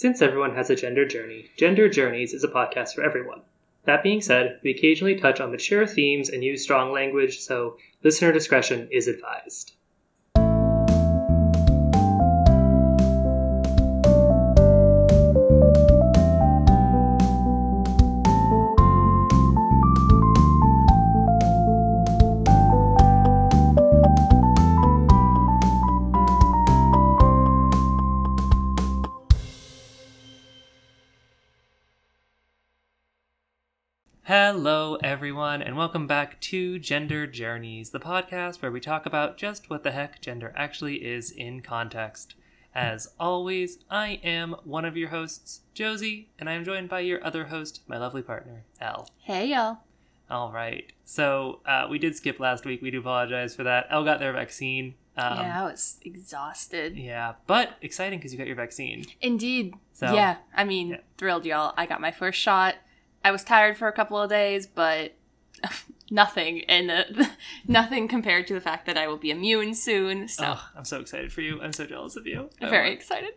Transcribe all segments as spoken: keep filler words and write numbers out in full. Since everyone has a gender journey, Gender Journeys is a podcast for everyone. That being said, we occasionally touch on mature themes and use strong language, so listener discretion is advised. Hello everyone, and welcome back to Gender Journeys, the podcast where we talk about just what the heck gender actually is in context. As always, I am one of your hosts, Josie, and I am joined by your other host, my lovely partner, Elle. Hey y'all. All right, so uh, we did skip last week. We do apologize for that. Elle got their vaccine. Um, yeah, I was exhausted. Yeah, but exciting because you got your vaccine. Indeed. So, yeah, I mean, yeah. Thrilled y'all. I got my first shot. I was tired for a couple of days, but nothing, and uh, nothing compared to the fact that I will be immune soon. So oh, I'm so excited for you. I'm so jealous of you. I'm very excited.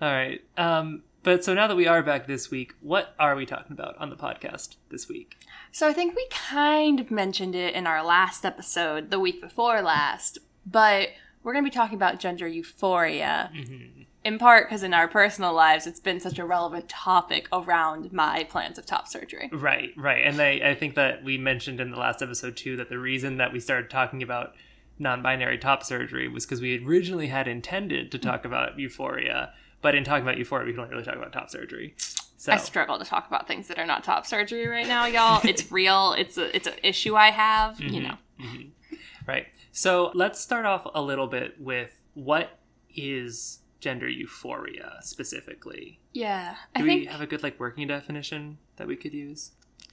All right. Um, but so now that we are back this week, what are we talking about on the podcast this week? So I think we kind of mentioned it in our last episode, the week before last, but we're going to be talking about gender euphoria. Mm-hmm. In part because in our personal lives, it's been such a relevant topic around my plans of top surgery. Right, right. And I, I think that we mentioned in the last episode, too, that the reason that we started talking about non-binary top surgery was because we originally had intended to talk about euphoria. But in talking about euphoria, we can only really talk about top surgery. So. I struggle to talk about things that are not top surgery right now, y'all. It's real. It's a, it's an issue I have, mm-hmm, you know. Mm-hmm. Right. So let's start off a little bit with what is gender euphoria specifically. Yeah. Do I think, we have a good like working definition that we could use?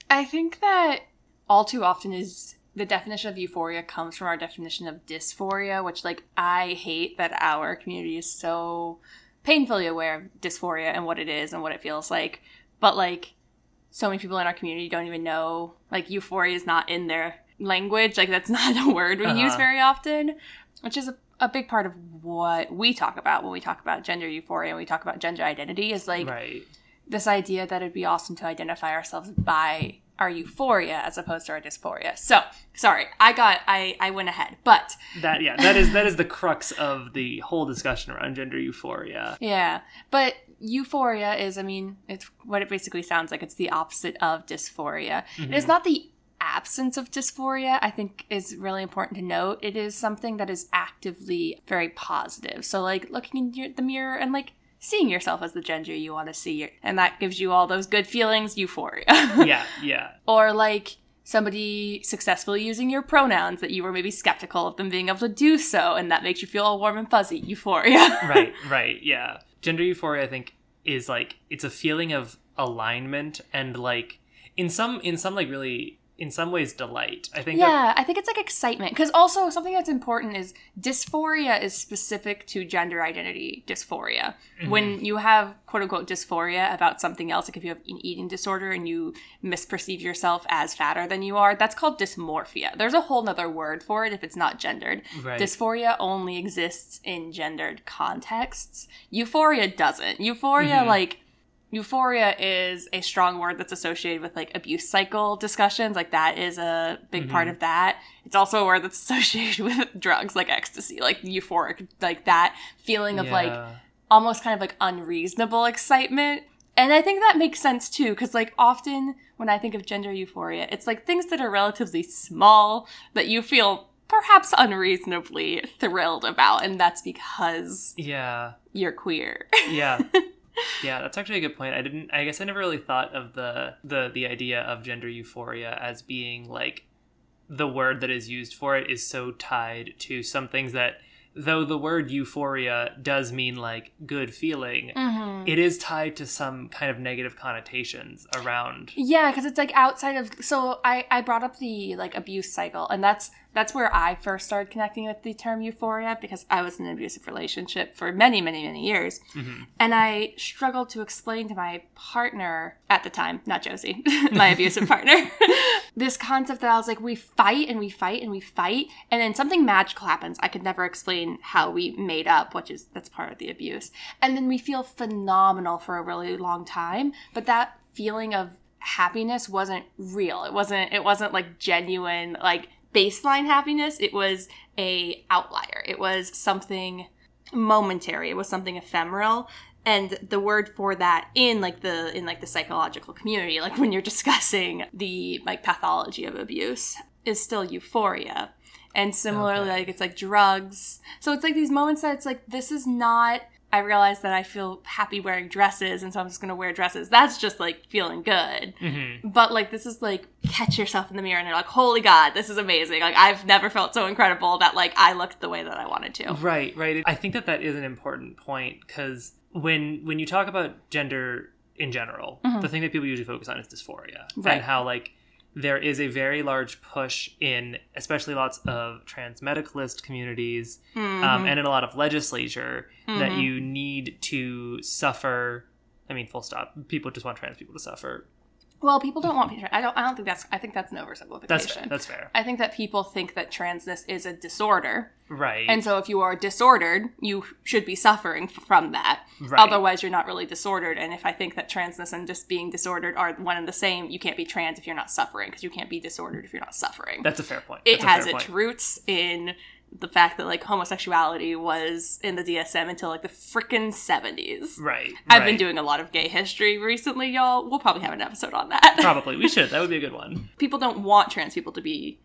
I think that all too often is the definition of euphoria comes from our definition of dysphoria, which like I hate that our community is so painfully aware of dysphoria and what it is and what it feels like. But like so many people in our community don't even know like euphoria is not in their language. Like that's not a word we uh-huh. use very often, which is a A big part of what we talk about when we talk about gender euphoria and we talk about gender identity is like right. this idea that it'd be awesome to identify ourselves by our euphoria as opposed to our dysphoria. So sorry, I got I, I went ahead, but that yeah that is that is the crux of the whole discussion around gender euphoria. Yeah, but euphoria is I mean it's what it basically sounds like. It's the opposite of dysphoria. Mm-hmm. It's not the absence of dysphoria, I think, is really important to note. It is something that is actively very positive. So, like, looking in the mirror and, like, seeing yourself as the gender you want to see. And that gives you all those good feelings, euphoria. Yeah, yeah. Or, like, somebody successfully using your pronouns that you were maybe skeptical of them being able to do so. And that makes you feel all warm and fuzzy, euphoria. Right, right, yeah. Gender euphoria, I think, is, like, it's a feeling of alignment and, like, in some, in some like, really... in some ways, delight. I think. Yeah, that- I think it's like excitement. Because also something that's important is dysphoria is specific to gender identity dysphoria. Mm-hmm. When you have quote unquote dysphoria about something else, like if you have an eating disorder and you misperceive yourself as fatter than you are, that's called dysmorphia. There's a whole nother word for it if it's not gendered. Right. Dysphoria only exists in gendered contexts. Euphoria doesn't. Euphoria, mm-hmm. like... Euphoria is a strong word that's associated with, like, abuse cycle discussions. Like, that is a big mm-hmm. part of that. It's also a word that's associated with drugs, like ecstasy, like euphoric, like that feeling yeah. of, like, almost kind of, like, unreasonable excitement. And I think that makes sense, too, because, like, often when I think of gender euphoria, it's, like, things that are relatively small that you feel perhaps unreasonably thrilled about. And that's because yeah. you're queer. Yeah. Yeah, that's actually a good point. I didn't. I guess I never really thought of the the the idea of gender euphoria as being like the word that is used for it is so tied to some things that, though the word euphoria does mean like good feeling, mm-hmm. it is tied to some kind of negative connotations around. Yeah, because it's like outside of. So I I brought up the like abuse cycle, and that's That's where I first started connecting with the term euphoria, because I was in an abusive relationship for many, many, many years. Mm-hmm. And I struggled to explain to my partner at the time, not Josie, my abusive partner, this concept that I was like, we fight and we fight and we fight. And then something magical happens. I could never explain how we made up, which is, that's part of the abuse. And then we feel phenomenal for a really long time. But that feeling of happiness wasn't real. It wasn't, it wasn't like genuine, like, baseline happiness. It was a outlier. It was something momentary. It was something ephemeral. And the word for that in like the in like the psychological community, like when you're discussing the like pathology of abuse, is still euphoria. And similarly, okay. like it's like drugs. So it's like these moments that it's like, this is not, I realize that I feel happy wearing dresses, and so I'm just going to wear dresses. That's just, like, feeling good. Mm-hmm. But, like, this is, like, catch yourself in the mirror, and you're like, holy God, this is amazing. Like, I've never felt so incredible that, like, I looked the way that I wanted to. Right, right. I think that that is an important point, because when, when you talk about gender in general, mm-hmm. the thing that people usually focus on is dysphoria. Right. And how, like, there is a very large push in, especially lots of trans medicalist communities, mm-hmm. um, and in a lot of legislature, mm-hmm. that you need to suffer. I mean, full stop. People just want trans people to suffer. Well, people don't want. I don't. I don't think that's. I think that's an oversimplification. That's fair. That's fair. I think that people think that transness is a disorder, right? And so, if you are disordered, you should be suffering from that. Right. Otherwise, you're not really disordered. And if I think that transness and just being disordered are one and the same, you can't be trans if you're not suffering, because you can't be disordered if you're not suffering. That's a fair point. That's it has its point. Roots in the fact that, like, homosexuality was in the D S M until, like, the frickin' seventies. Right. I've right. been doing a lot of gay history recently, y'all. We'll probably have an episode on that. Probably. We should. That would be a good one. People don't want trans people to be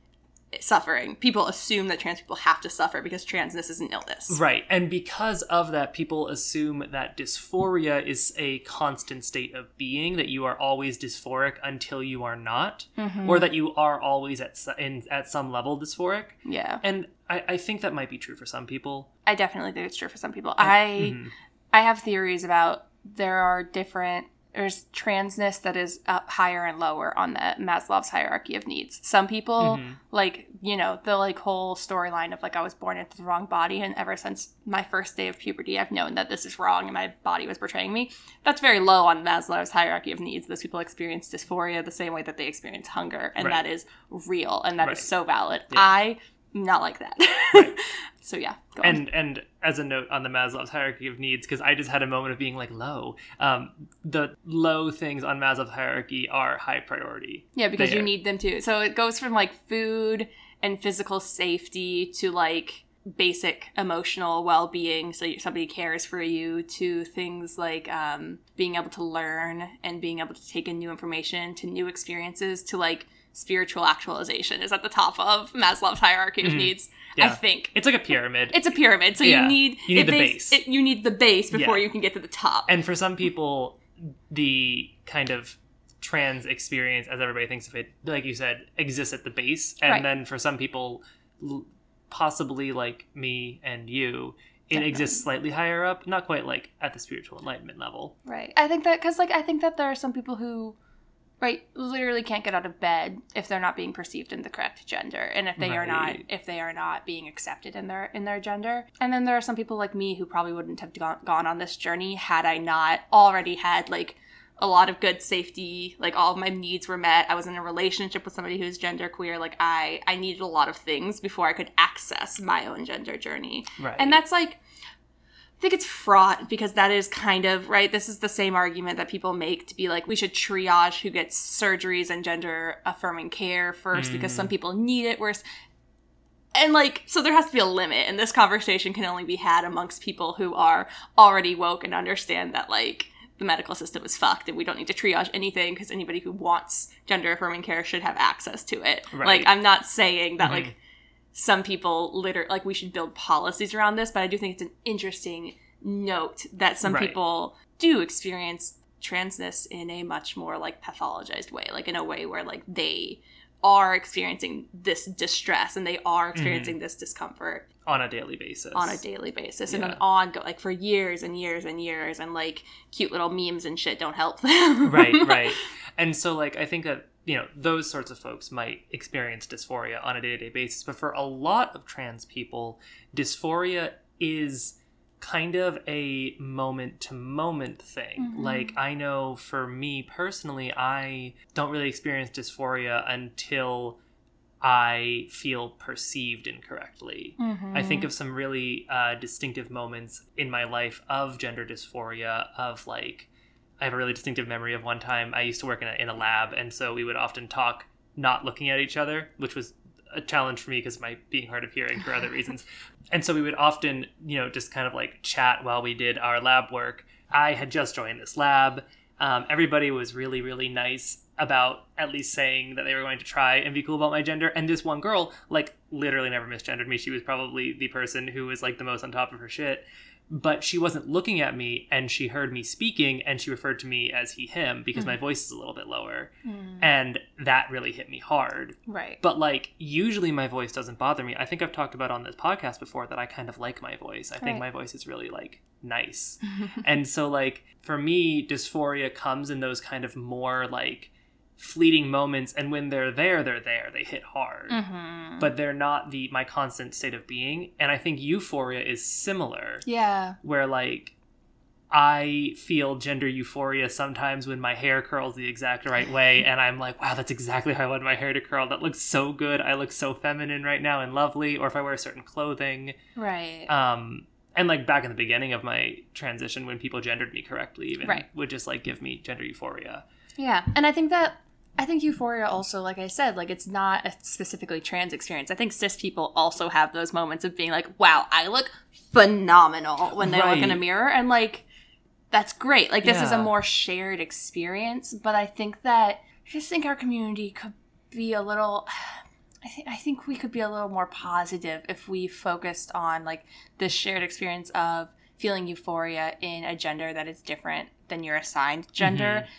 suffering. People assume that trans people have to suffer because transness is an illness. Right. And because of that, people assume that dysphoria is a constant state of being, that you are always dysphoric until you are not, mm-hmm. or that you are always at, in, at some level dysphoric. Yeah. And I, I think that might be true for some people. I definitely think it's true for some people. I mm-hmm. I have theories about there are different, there's transness that is up higher and lower on the Maslow's hierarchy of needs. Some people, mm-hmm. like, you know, the like whole storyline of like, I was born into the wrong body, and ever since my first day of puberty, I've known that this is wrong and my body was betraying me. That's very low on Maslow's hierarchy of needs. Those people experience dysphoria the same way that they experience hunger. And right. that is real. And that right. is so valid. Yeah. I... Not like that. Right. So yeah. Go on. And and as a note on the Maslow's hierarchy of needs, because I just had a moment of being like low. Um, the low things on Maslow's hierarchy are high priority. Yeah, because there. You need them too. So it goes from like food and physical safety to like basic emotional well being. So somebody cares for you, to things like um, being able to learn and being able to take in new information, to new experiences, to like. Spiritual actualization is at the top of Maslow's hierarchy of mm. needs. Yeah. I think it's like a pyramid. It's a pyramid, so yeah. you need you need the base. It, you need the base before yeah. you can get to the top. And for some people, the kind of trans experience, as everybody thinks of it, like you said, exists at the base. And right. then for some people, possibly like me and you. It Definitely. Exists slightly higher up, not quite like at the spiritual enlightenment level. Right. I think that because like I think that there are some people who. Right, literally can't get out of bed if they're not being perceived in the correct gender, and if they right. are not, if they are not being accepted in their in their gender. And then there are some people like me who probably wouldn't have gone, gone on this journey had I not already had like a lot of good safety, like all of my needs were met. I was in a relationship with somebody who's genderqueer. Like I, I needed a lot of things before I could access my own gender journey. Right, and that's like. I think it's fraught because that is kind of, right, this is the same argument that people make to be like, we should triage who gets surgeries and gender-affirming care first mm. because some people need it worse. And, like, so there has to be a limit, and this conversation can only be had amongst people who are already woke and understand that, like, the medical system is fucked and we don't need to triage anything because anybody who wants gender-affirming care should have access to it. Right. Like, I'm not saying that, mm-hmm. like, some people literally, like, we should build policies around this, but I do think it's an interesting note that some right. people do experience transness in a much more, like, pathologized way, like, in a way where, like, they are experiencing this distress and they are experiencing mm. this discomfort. On a daily basis. On a daily basis. Yeah. And an ongoing, like, for years and years and years, and, like, cute little memes and shit don't help them. Right, right. And so, like, I think that you know, those sorts of folks might experience dysphoria on a day-to-day basis. But for a lot of trans people, dysphoria is kind of a moment-to-moment thing. Mm-hmm. Like, I know for me personally, I don't really experience dysphoria until I feel perceived incorrectly. Mm-hmm. I think of some really uh, distinctive moments in my life of gender dysphoria, of like, I have a really distinctive memory of one time I used to work in a, in a lab, and so we would often talk not looking at each other, which was a challenge for me because of my being hard of hearing for other reasons. And so we would often, you know, just kind of like chat while we did our lab work. I had just joined this lab. Um, everybody was really, really nice about at least saying that they were going to try and be cool about my gender. And this one girl, like, literally never misgendered me. She was probably the person who was like the most on top of her shit. But she wasn't looking at me, and she heard me speaking, and she referred to me as he, him, because mm. my voice is a little bit lower. Mm. And that really hit me hard. Right. But, like, usually my voice doesn't bother me. I think I've talked about on this podcast before that I kind of like my voice. I right. think my voice is really, like, nice. And so, like, for me, dysphoria comes in those kind of more, like, fleeting moments, and when they're there, they're there. They hit hard. Mm-hmm. But they're not the my constant state of being. And I think euphoria is similar. Yeah. Where, like, I feel gender euphoria sometimes when my hair curls the exact right way, and I'm like, wow, that's exactly how I wanted my hair to curl. That looks so good. I look so feminine right now and lovely. Or if I wear certain clothing. Right. Um, and, like, back in the beginning of my transition, when people gendered me correctly, even, right. would just, like, give me gender euphoria. Yeah. And I think that... I think euphoria also, like I said, like, it's not a specifically trans experience. I think cis people also have those moments of being like, wow, I look phenomenal when they right. look in a mirror. And, like, that's great. Like, this yeah. is a more shared experience. But I think that, I just think our community could be a little, I, th- I think we could be a little more positive if we focused on, like, this shared experience of feeling euphoria in a gender that is different than your assigned gender. Mm-hmm.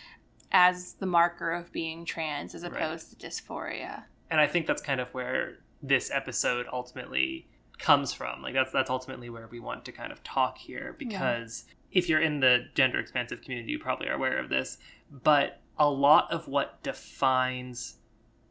As the marker of being trans as opposed right. to dysphoria. And I think that's kind of where this episode ultimately comes from. Like, that's that's ultimately where we want to kind of talk here, because yeah. if you're in the gender expansive community, you probably are aware of this, but a lot of what defines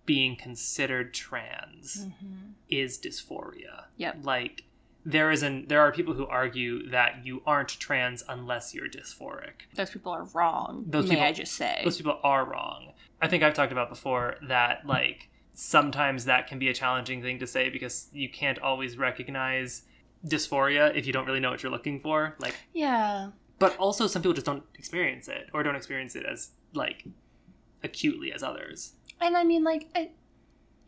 being considered trans mm-hmm. is dysphoria. Yep. Like, There is an, there are people who argue that you aren't trans unless you're dysphoric. Those people are wrong, those may people, I just say. Those people are wrong. I think I've talked about before that, like, sometimes that can be a challenging thing to say because you can't always recognize dysphoria if you don't really know what you're looking for. Like, yeah. But also some people just don't experience it, or don't experience it as, like, acutely as others. And I mean, like, it,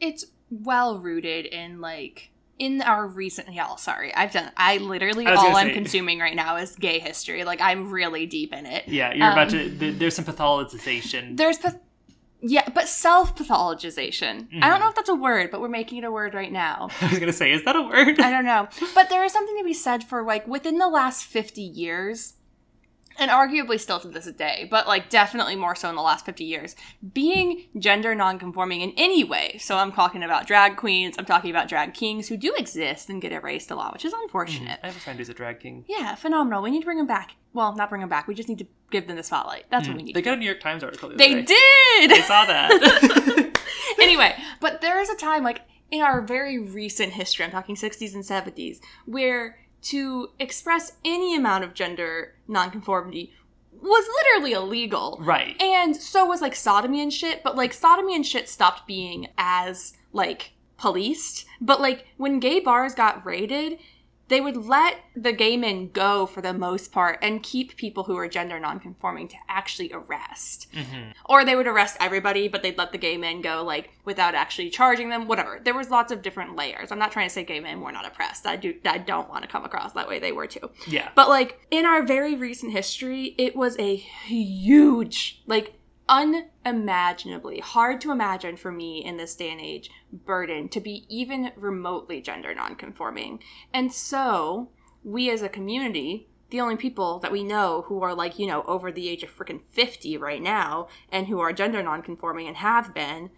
it's well-rooted in, like... In our recent, y'all, sorry, I've done, I literally, I all I'm say. consuming right now is gay history. Like, I'm really deep in it. Yeah, you're um, about to, th- there's some pathologization. There's, pa- yeah, but self-pathologization. Mm. I don't know if that's a word, but we're making it a word right now. I was going to say, is that a word? I don't know. But there is something to be said for, like, within the last fifty years, and arguably still to this day, but, like, definitely more so in the last fifty years, being gender non-conforming in any way. So I'm talking about drag queens, I'm talking about drag kings who do exist and get erased a lot, which is unfortunate. Mm, I have a friend who's a drag king. Yeah, phenomenal. We need to bring them back. Well, not bring them back. We just need to give them the spotlight. That's mm. what we need. They got a New York Times article the other day. They did! I saw that. Anyway, but there is a time, like, in our very recent history, I'm talking sixties and seventies, where... to express any amount of gender nonconformity was literally illegal. Right. And so was, like, sodomy and shit, but, like, sodomy and shit stopped being as, like, policed. But, like, when gay bars got raided, they would let the gay men go for the most part and keep people who were gender nonconforming to actually arrest. Mm-hmm. Or they would arrest everybody, but they'd let the gay men go, like, without actually charging them, whatever. There was lots of different layers. I'm not trying to say gay men were not oppressed. I do. I don't want to come across that way. They were too. Yeah. But, like, in our very recent history, it was a huge, like, unimaginably hard to imagine for me in this day and age burden to be even remotely gender nonconforming. And so we as a community, the only people that we know who are, like, you know, over the age of freaking fifty right now and who are gender nonconforming and have been,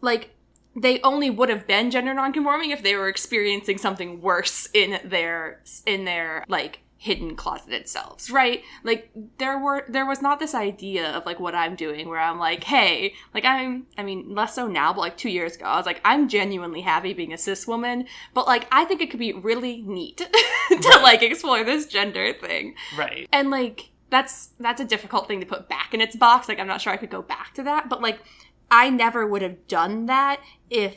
like, they only would have been gender nonconforming if they were experiencing something worse in their in their like hidden closeted selves, right? Like, there were there was not this idea of, like, what I'm doing where I'm like, hey, like, I'm, I mean, less so now, but, like, two years ago, I was like, I'm genuinely happy being a cis woman, but, like, I think it could be really neat to, right. like, explore this gender thing. Right. And, like, that's that's a difficult thing to put back in its box. Like, I'm not sure I could go back to that, but, like, I never would have done that if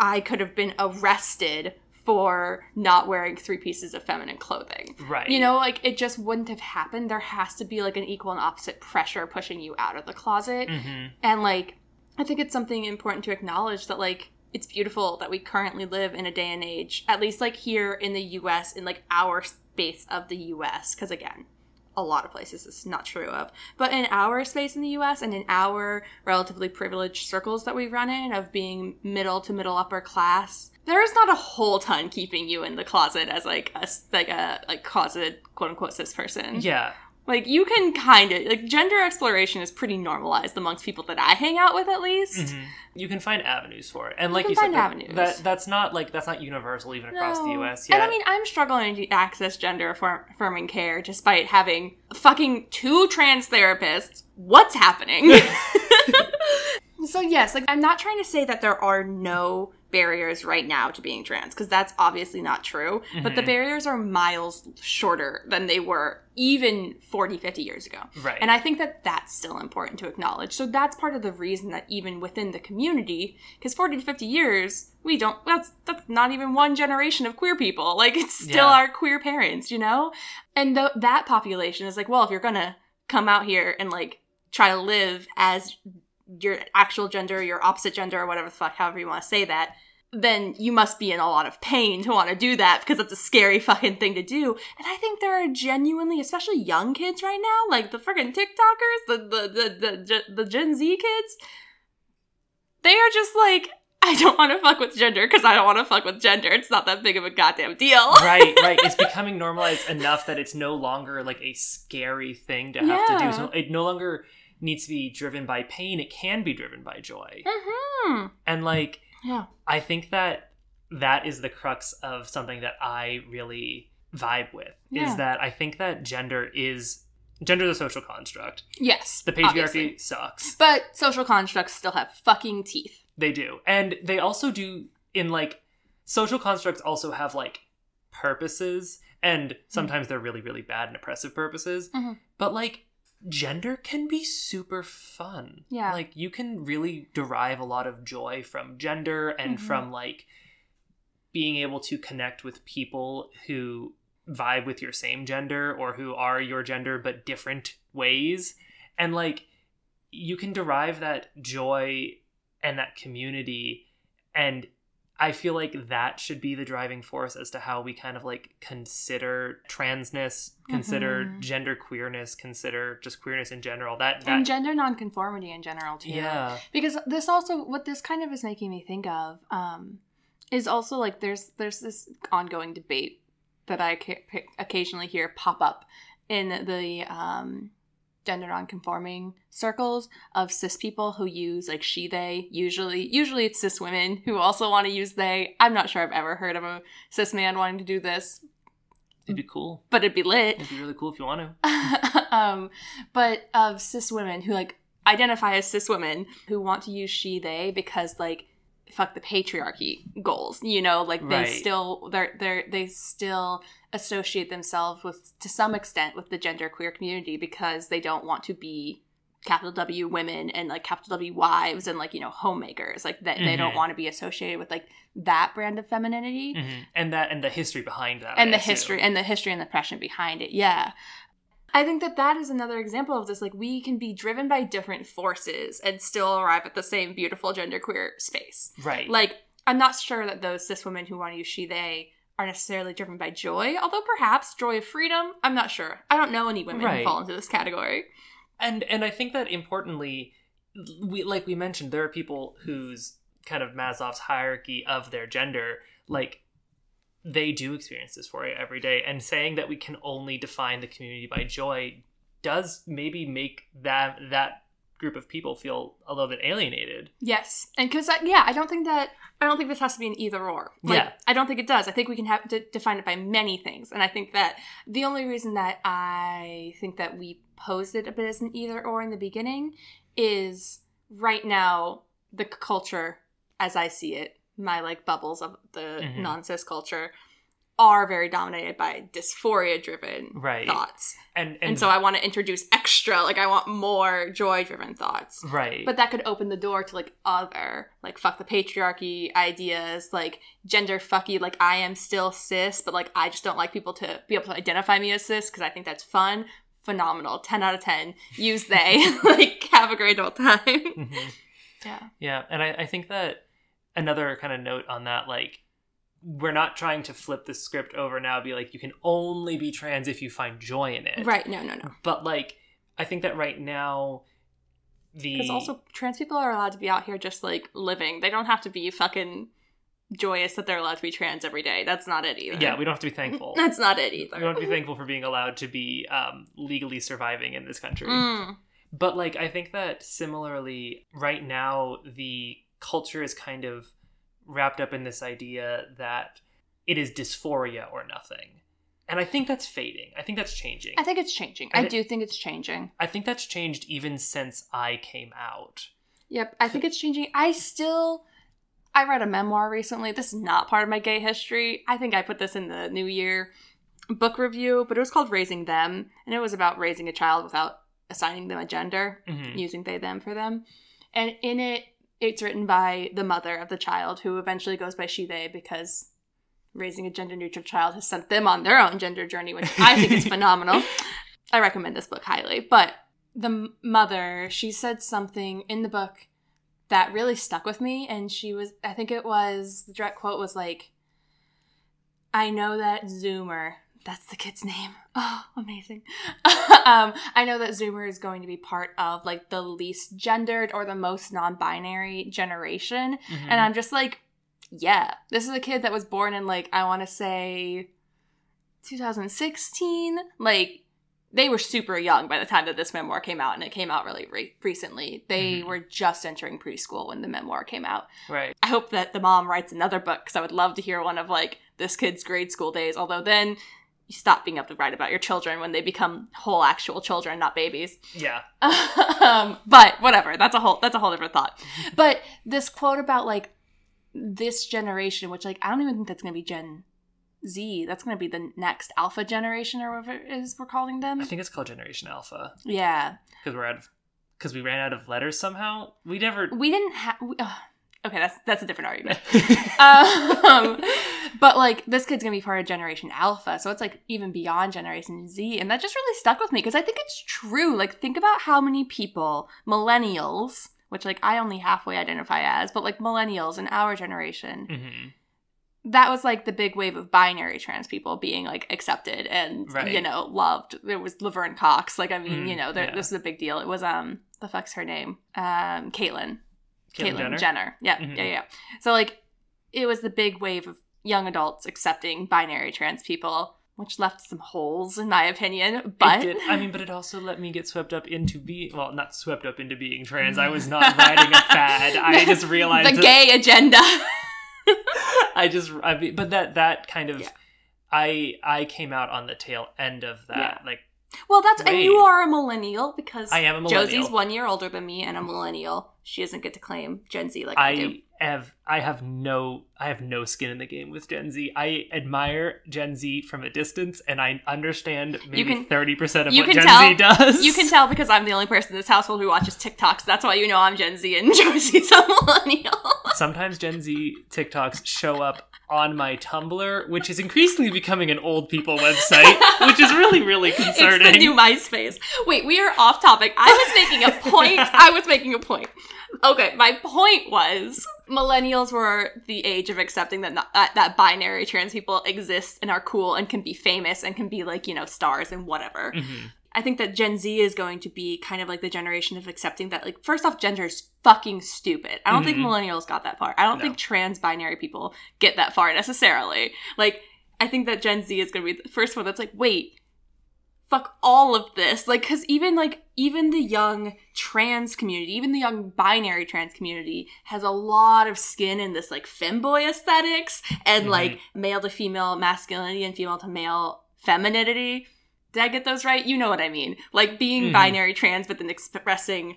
I could have been arrested for not wearing three pieces of feminine clothing. Right. You know, like, it just wouldn't have happened. There has to be, like, an equal and opposite pressure pushing you out of the closet. Mm-hmm. And, like, I think it's something important to acknowledge that, like, it's beautiful that we currently live in a day and age, at least, like, here in the U S, in, like, our space of the U S, because, again, a lot of places this is not true of, but in our space in the U S and in our relatively privileged circles that we run in of being middle to middle upper class, there is not a whole ton keeping you in the closet as, like, a like a like closet quote unquote cis person. Yeah, like, you can kind of, like, gender exploration is pretty normalized amongst people that I hang out with, at least. Mm-hmm. You can find avenues for it, and you like you said, that, that that's not like that's not universal even across no. the U S yet. And I mean, I'm struggling to access gender affirming care despite having fucking two trans therapists. What's happening? So yes, like, I'm not trying to say that there are no barriers right now to being trans, because that's obviously not true, mm-hmm. but the barriers are miles shorter than they were even forty, fifty years ago. Right. And I think that that's still important to acknowledge. So that's part of the reason that even within the community, because forty to fifty years, we don't, that's, that's not even one generation of queer people. Like, it's still yeah. our queer parents, you know? And th- that population is like, well, if you're gonna come out here and, like, try to live as your actual gender, your opposite gender, or whatever the fuck, however you want to say that, then you must be in a lot of pain to want to do that, because that's a scary fucking thing to do. And I think there are genuinely, especially young kids right now, like the freaking TikTokers, the the the the, the Gen Z kids, they are just like, I don't want to fuck with gender because I don't want to fuck with gender. It's not that big of a goddamn deal. Right, right. It's becoming normalized enough that it's no longer, like, a scary thing to have yeah. to do. So it no longer needs to be driven by pain. It can be driven by joy. Mm-hmm. And, like, yeah. I think that that is the crux of something that I really vibe with, yeah. is that I think that gender is, gender is a social construct. Yes, the patriarchy obviously. Sucks. But social constructs still have fucking teeth. They do. And they also do, in, like, social constructs also have, like, purposes, and sometimes mm-hmm. they're really, really bad and oppressive purposes. Mm-hmm. But, like, gender can be super fun. Yeah. Like, you can really derive a lot of joy from gender and mm-hmm. from, like, being able to connect with people who vibe with your same gender or who are your gender but different ways. And, like, you can derive that joy and that community, and I feel like that should be the driving force as to how we kind of, like, consider transness, consider mm-hmm. gender queerness, consider just queerness in general. That, that And gender nonconformity in general, too. Yeah. Because this also, what this kind of is making me think of um, is also, like, there's there's this ongoing debate that I ca- occasionally hear pop up in the um, gender nonconforming circles of cis people who use, like, she, they. Usually, usually it's cis women who also want to use they. I'm not sure I've ever heard of a cis man wanting to do this. It'd be cool. But it'd be lit. It'd be really cool if you want to. um, but of cis women who, like, identify as cis women who want to use she, they because, like, fuck the patriarchy goals, you know, like, they right. still they're they're they still associate themselves with, to some extent, with the genderqueer community because they don't want to be capital W women and, like, capital W wives and, like, you know, homemakers, like, that they, mm-hmm. they don't want to be associated with, like, that brand of femininity, mm-hmm. and that and the history behind that and I the assume. history and the history and the oppression behind it. Yeah, I think that that is another example of this. Like, we can be driven by different forces and still arrive at the same beautiful genderqueer space. Right. Like, I'm not sure that those cis women who want to use she, they are necessarily driven by joy, although perhaps joy of freedom. I'm not sure. I don't know any women right. who fall into this category. And and I think that, importantly, we like we mentioned, there are people whose kind of Maslow's hierarchy of their gender, like, they do experience dysphoria every day, and saying that we can only define the community by joy does maybe make that that group of people feel a little bit alienated. Yes. And because, yeah, I don't think that, I don't think this has to be an either or. Like, yeah. I don't think it does. I think we can have to define it by many things. And I think that the only reason that I think that we posed it a bit as an either or in the beginning is right now the culture, as I see it, my like bubbles of the mm-hmm. non-cis culture are very dominated by dysphoria-driven right. thoughts. And, and and so I want to introduce extra, like I want more joy-driven thoughts. Right. But that could open the door to like other, like fuck the patriarchy ideas, like gender fucky, like I am still cis, but like I just don't like people to be able to identify me as cis because I think that's fun. Phenomenal. ten out of ten. Use they. Like have a great old time. Mm-hmm. Yeah. Yeah. And I, I think that another kind of note on that, like, we're not trying to flip the script over now, be like, you can only be trans if you find joy in it. Right. No, no, no. But, like, I think that right now, the... Because also, trans people are allowed to be out here just, like, living. They don't have to be fucking joyous that they're allowed to be trans every day. That's not it either. Yeah, we don't have to be thankful. That's not it either. We don't have to be thankful for being allowed to be um, legally surviving in this country. Mm. But, like, I think that similarly, right now, the culture is kind of wrapped up in this idea that it is dysphoria or nothing. And I think that's fading. I think that's changing. I think it's changing. And I do it, think it's changing. I think that's changed even since I came out. Yep. I think it's changing. I still... I read a memoir recently. This is not part of my gay history. I think I put this in the New Year book review, but it was called Raising Them. And it was about raising a child without assigning them a gender, mm-hmm. using they, them for them. And in it, it's written by the mother of the child, who eventually goes by she, they, because raising a gender-neutral child has sent them on their own gender journey, which I think is phenomenal. I recommend this book highly. But the mother, she said something in the book that really stuck with me. And she was, I think it was, the direct quote was like, I know that Zoomer, that's the kid's name. Oh, amazing. um, I know that Zoomer is going to be part of, like, the least gendered or the most non-binary generation. Mm-hmm. And I'm just like, yeah. This is a kid that was born in, like, I want to say two thousand sixteen. Like, they were super young by the time that this memoir came out. And it came out really re- recently. They mm-hmm. were just entering preschool when the memoir came out. Right. I hope that the mom writes another book, because I would love to hear one of, like, this kid's grade school days. Although then... you stop being able to write about your children when they become whole actual children, not babies. Yeah. um, but whatever. That's a whole that's a whole different thought. But this quote about, like, this generation, which, like, I don't even think that's going to be Gen Z. That's going to be the next alpha generation, or whatever it is we're calling them. I think it's called Generation Alpha. Yeah. Because we're out of because we ran out of letters somehow. We never. We didn't have. Uh, okay, that's that's a different argument. um, But, like, this kid's going to be part of Generation Alpha, so it's, like, even beyond Generation Z. And that just really stuck with me, because I think it's true. Like, think about how many people, millennials, which, like, I only halfway identify as, but, like, millennials in our generation, mm-hmm. that was, like, the big wave of binary trans people being, like, accepted and, right. you know, loved. There was Laverne Cox. Like, I mean, mm, you know, there, yeah. this is a big deal. It was, um, the fuck's her name? Um, Caitlyn. Caitlyn Jenner. Jenner. Yeah, mm-hmm. yeah, yeah. So, like, it was the big wave of young adults accepting binary trans people, which left some holes, in my opinion. But it did. I mean, but it also let me get swept up into being, well, not swept up into being trans. I was not riding a fad. I just realized the gay agenda. I just, I, but that that kind of, yeah. I I came out on the tail end of that. Yeah. Like, well, that's wave. And you are a millennial, because I am a millennial. Josie's one year older than me, and a millennial. She doesn't get to claim Gen Z like I, I do. Have, I have no I have no skin in the game with Gen Z. I admire Gen Z from a distance, and I understand maybe can, thirty percent of what Gen tell, Z does. You can tell, because I'm the only person in this household who watches TikToks. That's why you know I'm Gen Z and Josie's a millennial. Sometimes Gen Z TikToks show up on my Tumblr, which is increasingly becoming an old people website, which is really, really concerning. It's the new MySpace. Wait, we are off topic. I was making a point. I was making a point. Okay, my point was, millennials were the age of accepting that not, that, that binary trans people exist and are cool and can be famous and can be, like, you know, stars and whatever. Mm-hmm. I think that Gen Z is going to be kind of like the generation of accepting that, like, first off, gender is fucking stupid. I don't mm-hmm. think millennials got that far. I don't no. think trans binary people get that far necessarily. Like, I think that Gen Z is going to be the first one that's like, wait, fuck all of this. Like, because even, like, even the young trans community, even the young binary trans community has a lot of skin in this, like, femboy aesthetics and, mm-hmm. like, male to female masculinity and female to male femininity. Did I get those right? You know what I mean. Like, being mm-hmm. binary trans, but then expressing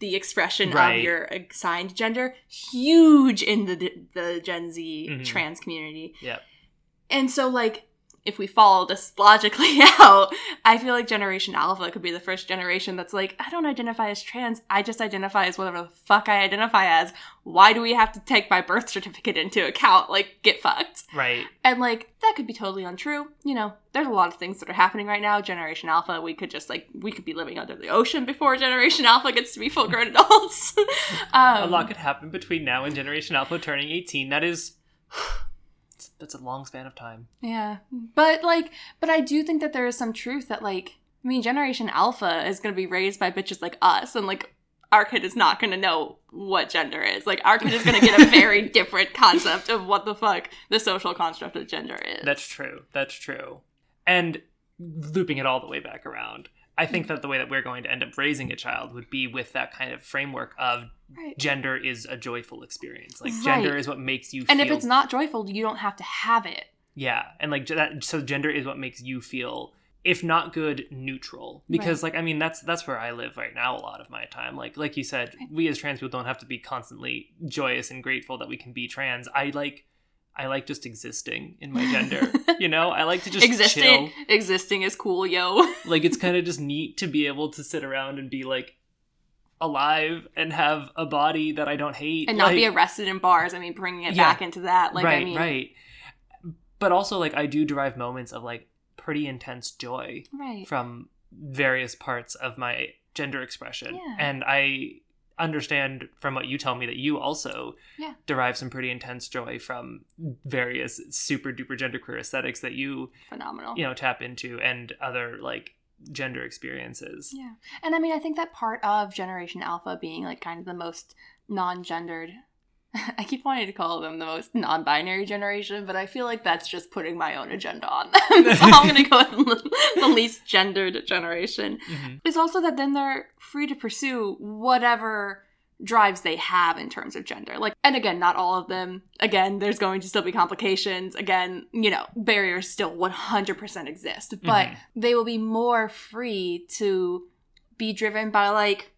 the expression right. of your assigned gender. Huge in the the Gen Z mm-hmm. trans community. Yep. And so, like, if we follow this logically out, I feel like Generation Alpha could be the first generation that's like, I don't identify as trans. I just identify as whatever the fuck I identify as. Why do we have to take my birth certificate into account? Like, get fucked. Right. And, like, that could be totally untrue. You know, there's a lot of things that are happening right now. Generation Alpha, we could just, like, we could be living under the ocean before Generation Alpha gets to be full-grown adults. um, a lot could happen between now and Generation Alpha turning eighteen. That is... That's a long span of time. Yeah. But, like, but I do think that there is some truth that, like, I mean, Generation Alpha is going to be raised by bitches like us. And, like, our kid is not going to know what gender is. Like, our kid is going to get a very different concept of what the fuck the social construct of gender is. That's true. That's true. And looping it all the way back around, I think that the way that we're going to end up raising a child would be with that kind of framework of right. gender is a joyful experience. Like, right. gender is what makes you and feel... And if it's not joyful, you don't have to have it. Yeah. And, like, that, so gender is what makes you feel, if not good, neutral. Because, right. like, I mean, that's that's where I live right now a lot of my time. Like, like you said, right. we as trans people don't have to be constantly joyous and grateful that we can be trans. I, like... I like just existing in my gender, you know? I like to just existing, chill. Existing is cool, yo. Like, it's kind of just neat to be able to sit around and be, like, alive and have a body that I don't hate. And not like, be arrested in bars. I mean, bringing it yeah, back into that. Like, right, I mean, right. But also, like, I do derive moments of, like, pretty intense joy right. from various parts of my gender expression. Yeah. And I understand from what you tell me that you also yeah. derive some pretty intense joy from various super duper genderqueer aesthetics that you phenomenal you know tap into and other like gender experiences. Yeah. And I mean I think that part of Generation Alpha being like kind of the most non-gendered I keep wanting to call them the most non-binary generation, but I feel like that's just putting my own agenda on them. So I'm going to go with the least gendered generation. Mm-hmm. It's also that then they're free to pursue whatever drives they have in terms of gender. Like, and again, not all of them. Again, there's going to still be complications. Again, you know, barriers still one hundred percent exist, but mm-hmm. they will be more free to be driven by like,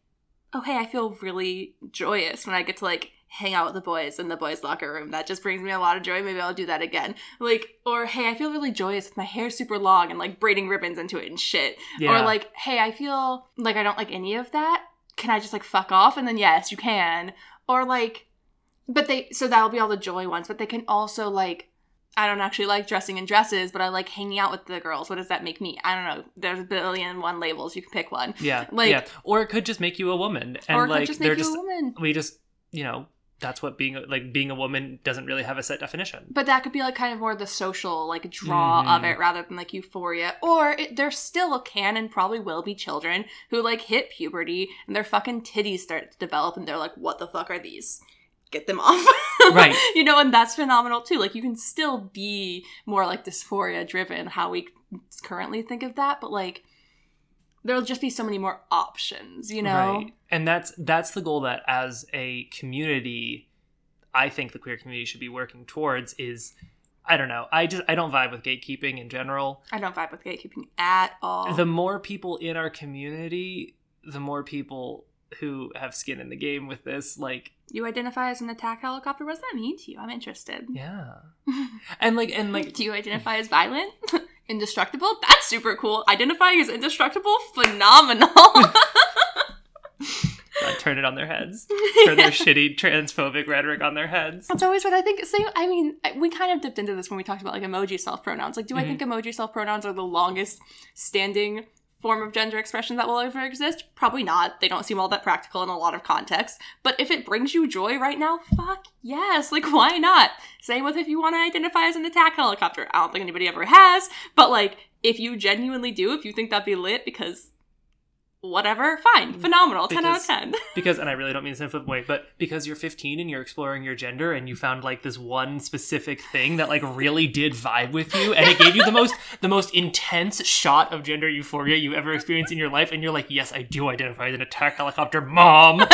oh, hey, I feel really joyous when I get to like, hang out with the boys in the boys' locker room. That just brings me a lot of joy. Maybe I'll do that again. Like, or, hey, I feel really joyous with my hair super long and, like, braiding ribbons into it and shit. Yeah. Or, like, hey, I feel like I don't like any of that. Can I just, like, fuck off? And then, yes, you can. Or, like, but they, so that'll be all the joy ones. But they can also, like, I don't actually like dressing in dresses, but I like hanging out with the girls. What does that make me? I don't know. There's a billion and one labels. You can pick one. Yeah. Like, yeah. Or it could just make you a woman. And, or it like, could just make you just, a woman. We just, you know. That's what being, like, being a woman doesn't really have a set definition. But that could be, like, kind of more the social, like, draw mm-hmm. of it rather than, like, euphoria. Or it, there still can and probably will be children who, like, hit puberty and their fucking titties start to develop and they're like, what the fuck are these? Get them off. Right. You know, and that's phenomenal, too. Like, you can still be more, like, dysphoria-driven how we currently think of that. But, like, there'll just be so many more options, you know? Right. And that's that's the goal that as a community, I think the queer community should be working towards is, I don't know, I just I don't vibe with gatekeeping in general. I don't vibe with gatekeeping at all. The more people in our community, the more people who have skin in the game with this, like... You identify as an attack helicopter? What does that mean to you? I'm interested. Yeah. And like, and like... Do you identify as violent? Indestructible? That's super cool. Identifying as indestructible? Phenomenal. God, turn it on their heads. Turn their shitty transphobic rhetoric on their heads. That's always what I think. Same. I mean, we kind of dipped into this when we talked about like emoji self-pronouns. Like, do mm-hmm. I think emoji self-pronouns are the longest standing form of gender expression that will ever exist? Probably not. They don't seem all that practical in a lot of contexts. But if it brings you joy right now, fuck yes. Like, why not? Same with if you want to identify as an attack helicopter. I don't think anybody ever has. But, like, if you genuinely do, if you think that'd be lit because... whatever, fine, phenomenal, because, ten out of ten. Because, and I really don't mean this in a flippant way, but because you're fifteen and you're exploring your gender and you found like this one specific thing that like really did vibe with you and it gave you the most the most intense shot of gender euphoria you ever experienced in your life, and you're like, yes, I do identify as an attack helicopter mom.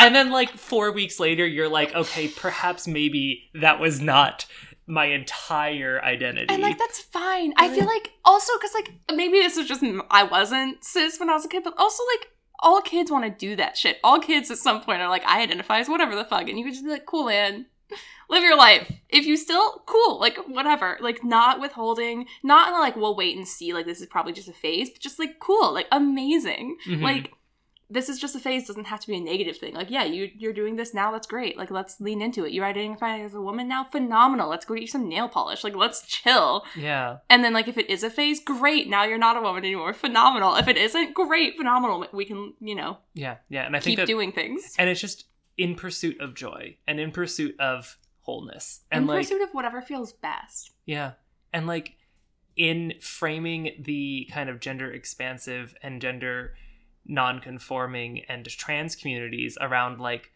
And then like four weeks later, you're like, okay, perhaps maybe that was not my entire identity. And like, that's fine. I feel like also, because like, maybe this is just, I wasn't cis when I was a kid, but also like, all kids want to do that shit. All kids at some point are like, I identify as whatever the fuck. And you could just be like, cool, man. Live your life. If you still, cool. Like, whatever. Like, not withholding. Not in the, like, we'll wait and see. Like, this is probably just a phase. But just like, cool. Like, amazing. Mm-hmm. Like, this is just a phase, doesn't have to be a negative thing. Like, yeah, you, you're doing this now, that's great. Like, let's lean into it. You're identifying as a woman now? Phenomenal. Let's go get you some nail polish. Like, let's chill. Yeah. And then, like, if it is a phase, great. Now you're not a woman anymore. Phenomenal. If it isn't, great. Phenomenal. We can, you know. Yeah, yeah. And I think keep that, doing things. And it's just in pursuit of joy and in pursuit of wholeness. And in like, pursuit of whatever feels best. Yeah. And, like, in framing the kind of gender expansive and gender non-conforming and trans communities around like,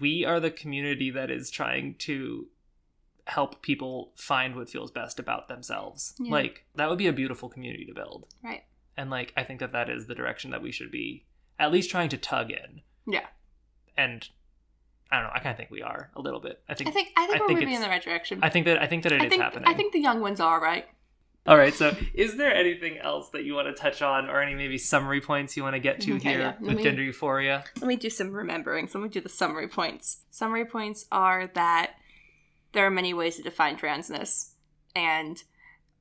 we are the community that is trying to help people find what feels best about themselves. Yeah. Like, that would be a beautiful community to build, right? And like, I think that that is the direction that we should be at least trying to tug in. Yeah. And I don't know, I kind of think we are a little bit. I think I think I think I we're think moving in the right direction. I think that I think that it I is think, happening. I think the young ones are right. All right, so is there anything else that you want to touch on, or any maybe summary points you want to get to okay, here yeah. with me, gender euphoria? Let me do some remembering. So let me do the summary points. Summary points are that there are many ways to define transness. And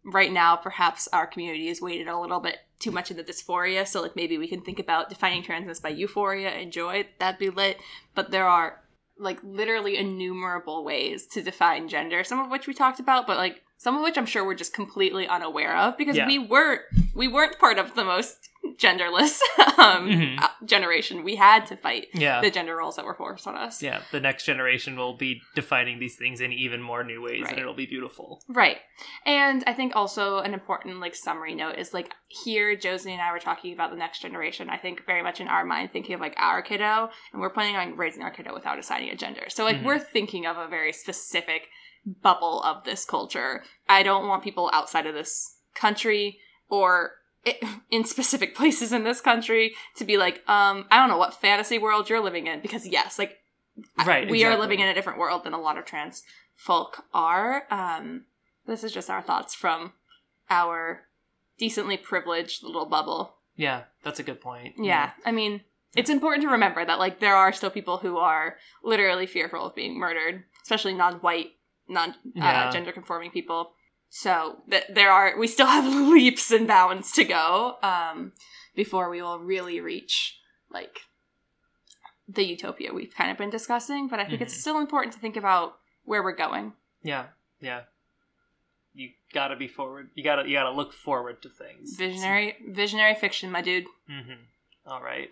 right now, perhaps our community is weighted a little bit too much into dysphoria. So like, maybe we can think about defining transness by euphoria and joy. That'd be lit. But there are like literally innumerable ways to define gender, some of which we talked about, but like, some of which I'm sure we're just completely unaware of because yeah. we weren't we weren't part of the most genderless um, mm-hmm. generation. We had to fight yeah. the gender roles that were forced on us. Yeah, the next generation will be defining these things in even more new ways, right. And it'll be beautiful. Right. And I think also an important like summary note is like, here Josie and I were talking about the next generation. I think very much in our mind thinking of like our kiddo, and we're planning on raising our kiddo without assigning a gender. So like mm-hmm. we're thinking of a very specific bubble of this culture. I don't want people outside of this country or in specific places in this country to be like, um, I don't know what fantasy world you're living in, because yes, like right, we exactly. are living in a different world than a lot of trans folk are. Um, this is just our thoughts from our decently privileged little bubble. Yeah, that's a good point. Yeah, yeah. I mean, it's important to remember that like, there are still people who are literally fearful of being murdered, especially non-white non uh, yeah. gender conforming people. So th- there are we still have leaps and bounds to go um before we will really reach like the utopia we've kind of been discussing, but I think mm-hmm. it's still important to think about where we're going. Yeah. Yeah. You got to be forward. You got to you got to look forward to things. Visionary visionary fiction, my dude. Mhm. All right.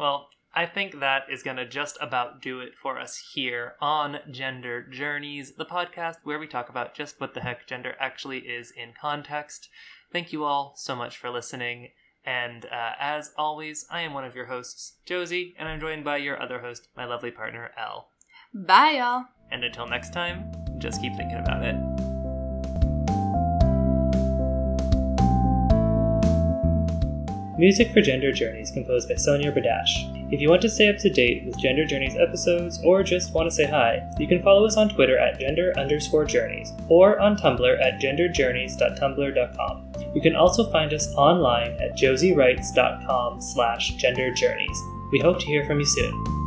Well, I think that is going to just about do it for us here on Gender Journeys, the podcast where we talk about just what the heck gender actually is in context. Thank you all so much for listening. And uh, as always, I am one of your hosts, Josie, and I'm joined by your other host, my lovely partner, Elle. Bye, y'all. And until next time, just keep thinking about it. Music for Gender Journeys composed by Sonia Badash. If you want to stay up to date with Gender Journeys episodes or just want to say hi, you can follow us on Twitter at gender underscore journeys or on Tumblr at genderjourneys dot tumblr dot com. You can also find us online at josiewrites dot com slash gender journeys. We hope to hear from you soon.